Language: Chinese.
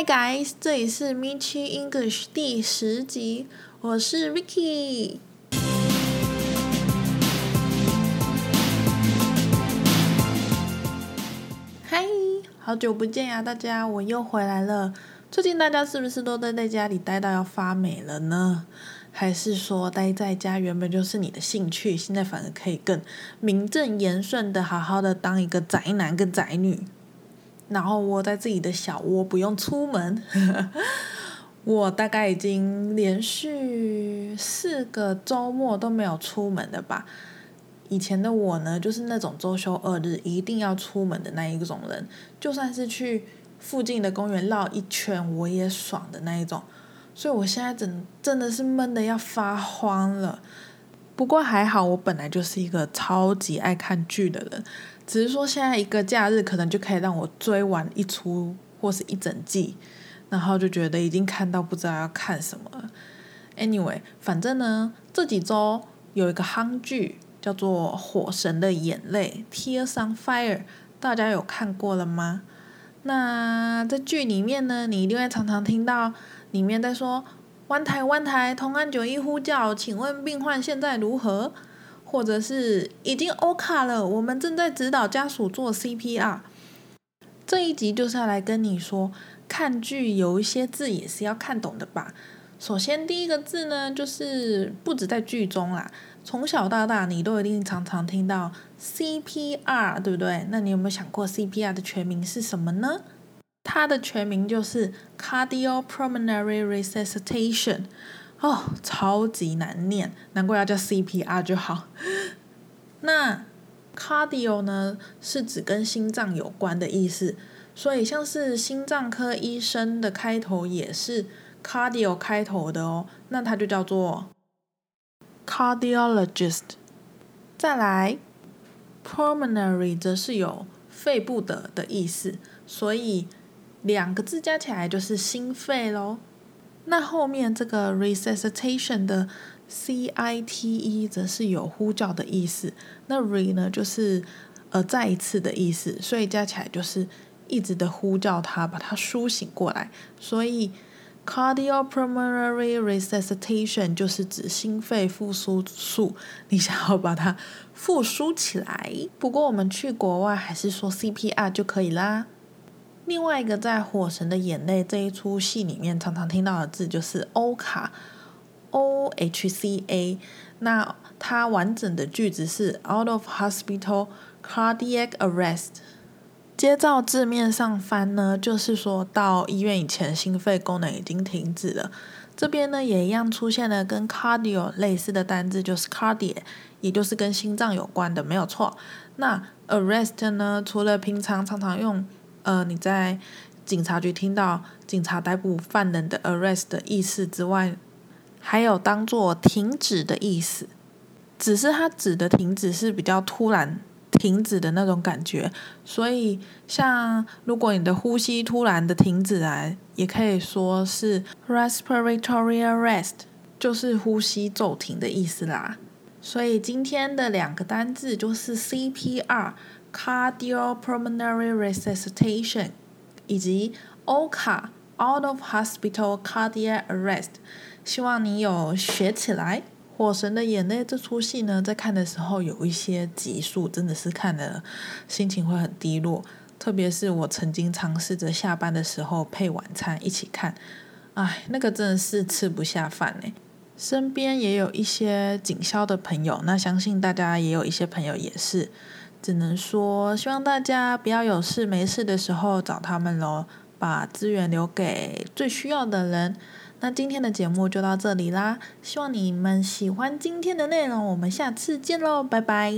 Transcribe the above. Hi guys， 这里是 Mi7 English 第10集，我是 Ricky。嗨，好久不见呀，大家，我又回来了。最近大家是不是都待在家里待到要发霉了呢？还是说待在家原本就是你的兴趣，现在反而可以更名正言顺的好好的当一个宅男跟宅女，然后窝在自己的小窝不用出门。我大概已经连续4个周末都没有出门了吧。以前的我呢，就是那种周休2日一定要出门的那一种人，就算是去附近的公园绕一圈我也爽的那一种，所以我现在真的是闷得要发慌了。不过还好我本来就是一个超级爱看剧的人，只是说现在一个假日可能就可以让我追完一出或是一整季，然后就觉得已经看到不知道要看什么了。 Anyway， 反正呢这几周有一个夯剧叫做《火神的眼泪》 Tears on fire， 大家有看过了吗？那在剧里面呢，你一定会常常听到里面在说湾台同安911呼叫，请问病患现在如何？或者是已经 OHCA 了，我们正在指导家属做 CPR。 这一集就是要来跟你说，看剧有一些字也是要看懂的吧。首先第一个字呢，就是不止在剧中啦，从小到大你都一定常常听到 CPR， 对不对？那你有没有想过 CPR 的全名是什么呢？它的全名就是 cardiopulmonary resuscitation。 哦，超级难念，难怪要叫 CPR 就好。那 cardio 呢是指跟心脏有关的意思，所以像是心脏科医生的开头也是 cardio 开头的哦，那它就叫做cardiologist。 再来 pulmonary 则是有肺部的意思，所以2个字加起来就是心肺咯。那后面这个 resuscitation 的 CITE 则是有呼叫的意思，那 re 呢就是再一次的意思，所以加起来就是一直的呼叫它，把它苏醒过来，所以cardiopulmonary resuscitation 就是指心肺复苏术，你想要把它复苏起来。不过我们去国外还是说 CPR 就可以啦。另外一个在《火神的眼泪》这一出戏里面常常听到的字就是 OHCA， OHCA， 那它完整的句子是 Out of Hospital Cardiac Arrest。接照字面上翻呢，就是说到医院以前心肺功能已经停止了。这边呢也一样出现了跟 cardio 类似的单字，就是 cardiac， 也就是跟心脏有关的，没有错。那 arrest 呢，除了平常常常用你在警察局听到警察逮捕犯人的 arrest 的意思之外，还有当做停止的意思，只是它指的停止是比较突然停止的那种感觉，所以像如果你的呼吸突然的停止来，也可以说是 respiratory arrest， 就是呼吸骤停的意思啦。所以今天的2个单字就是 CPR cardiopulmonary resuscitation 以及 OHCA out of hospital cardiac arrest， 希望你有学起来。《火神的眼泪》这出戏呢，在看的时候有一些集数真的是看了心情会很低落，特别是我曾经尝试着下班的时候配晚餐一起看，哎，那个真的是吃不下饭欸。身边也有一些警消的朋友，那相信大家也有一些朋友也是，只能说希望大家不要有事没事的时候找他们咯，把资源留给最需要的人。那今天的节目就到这里啦，希望你们喜欢今天的内容，我们下次见咯，拜拜。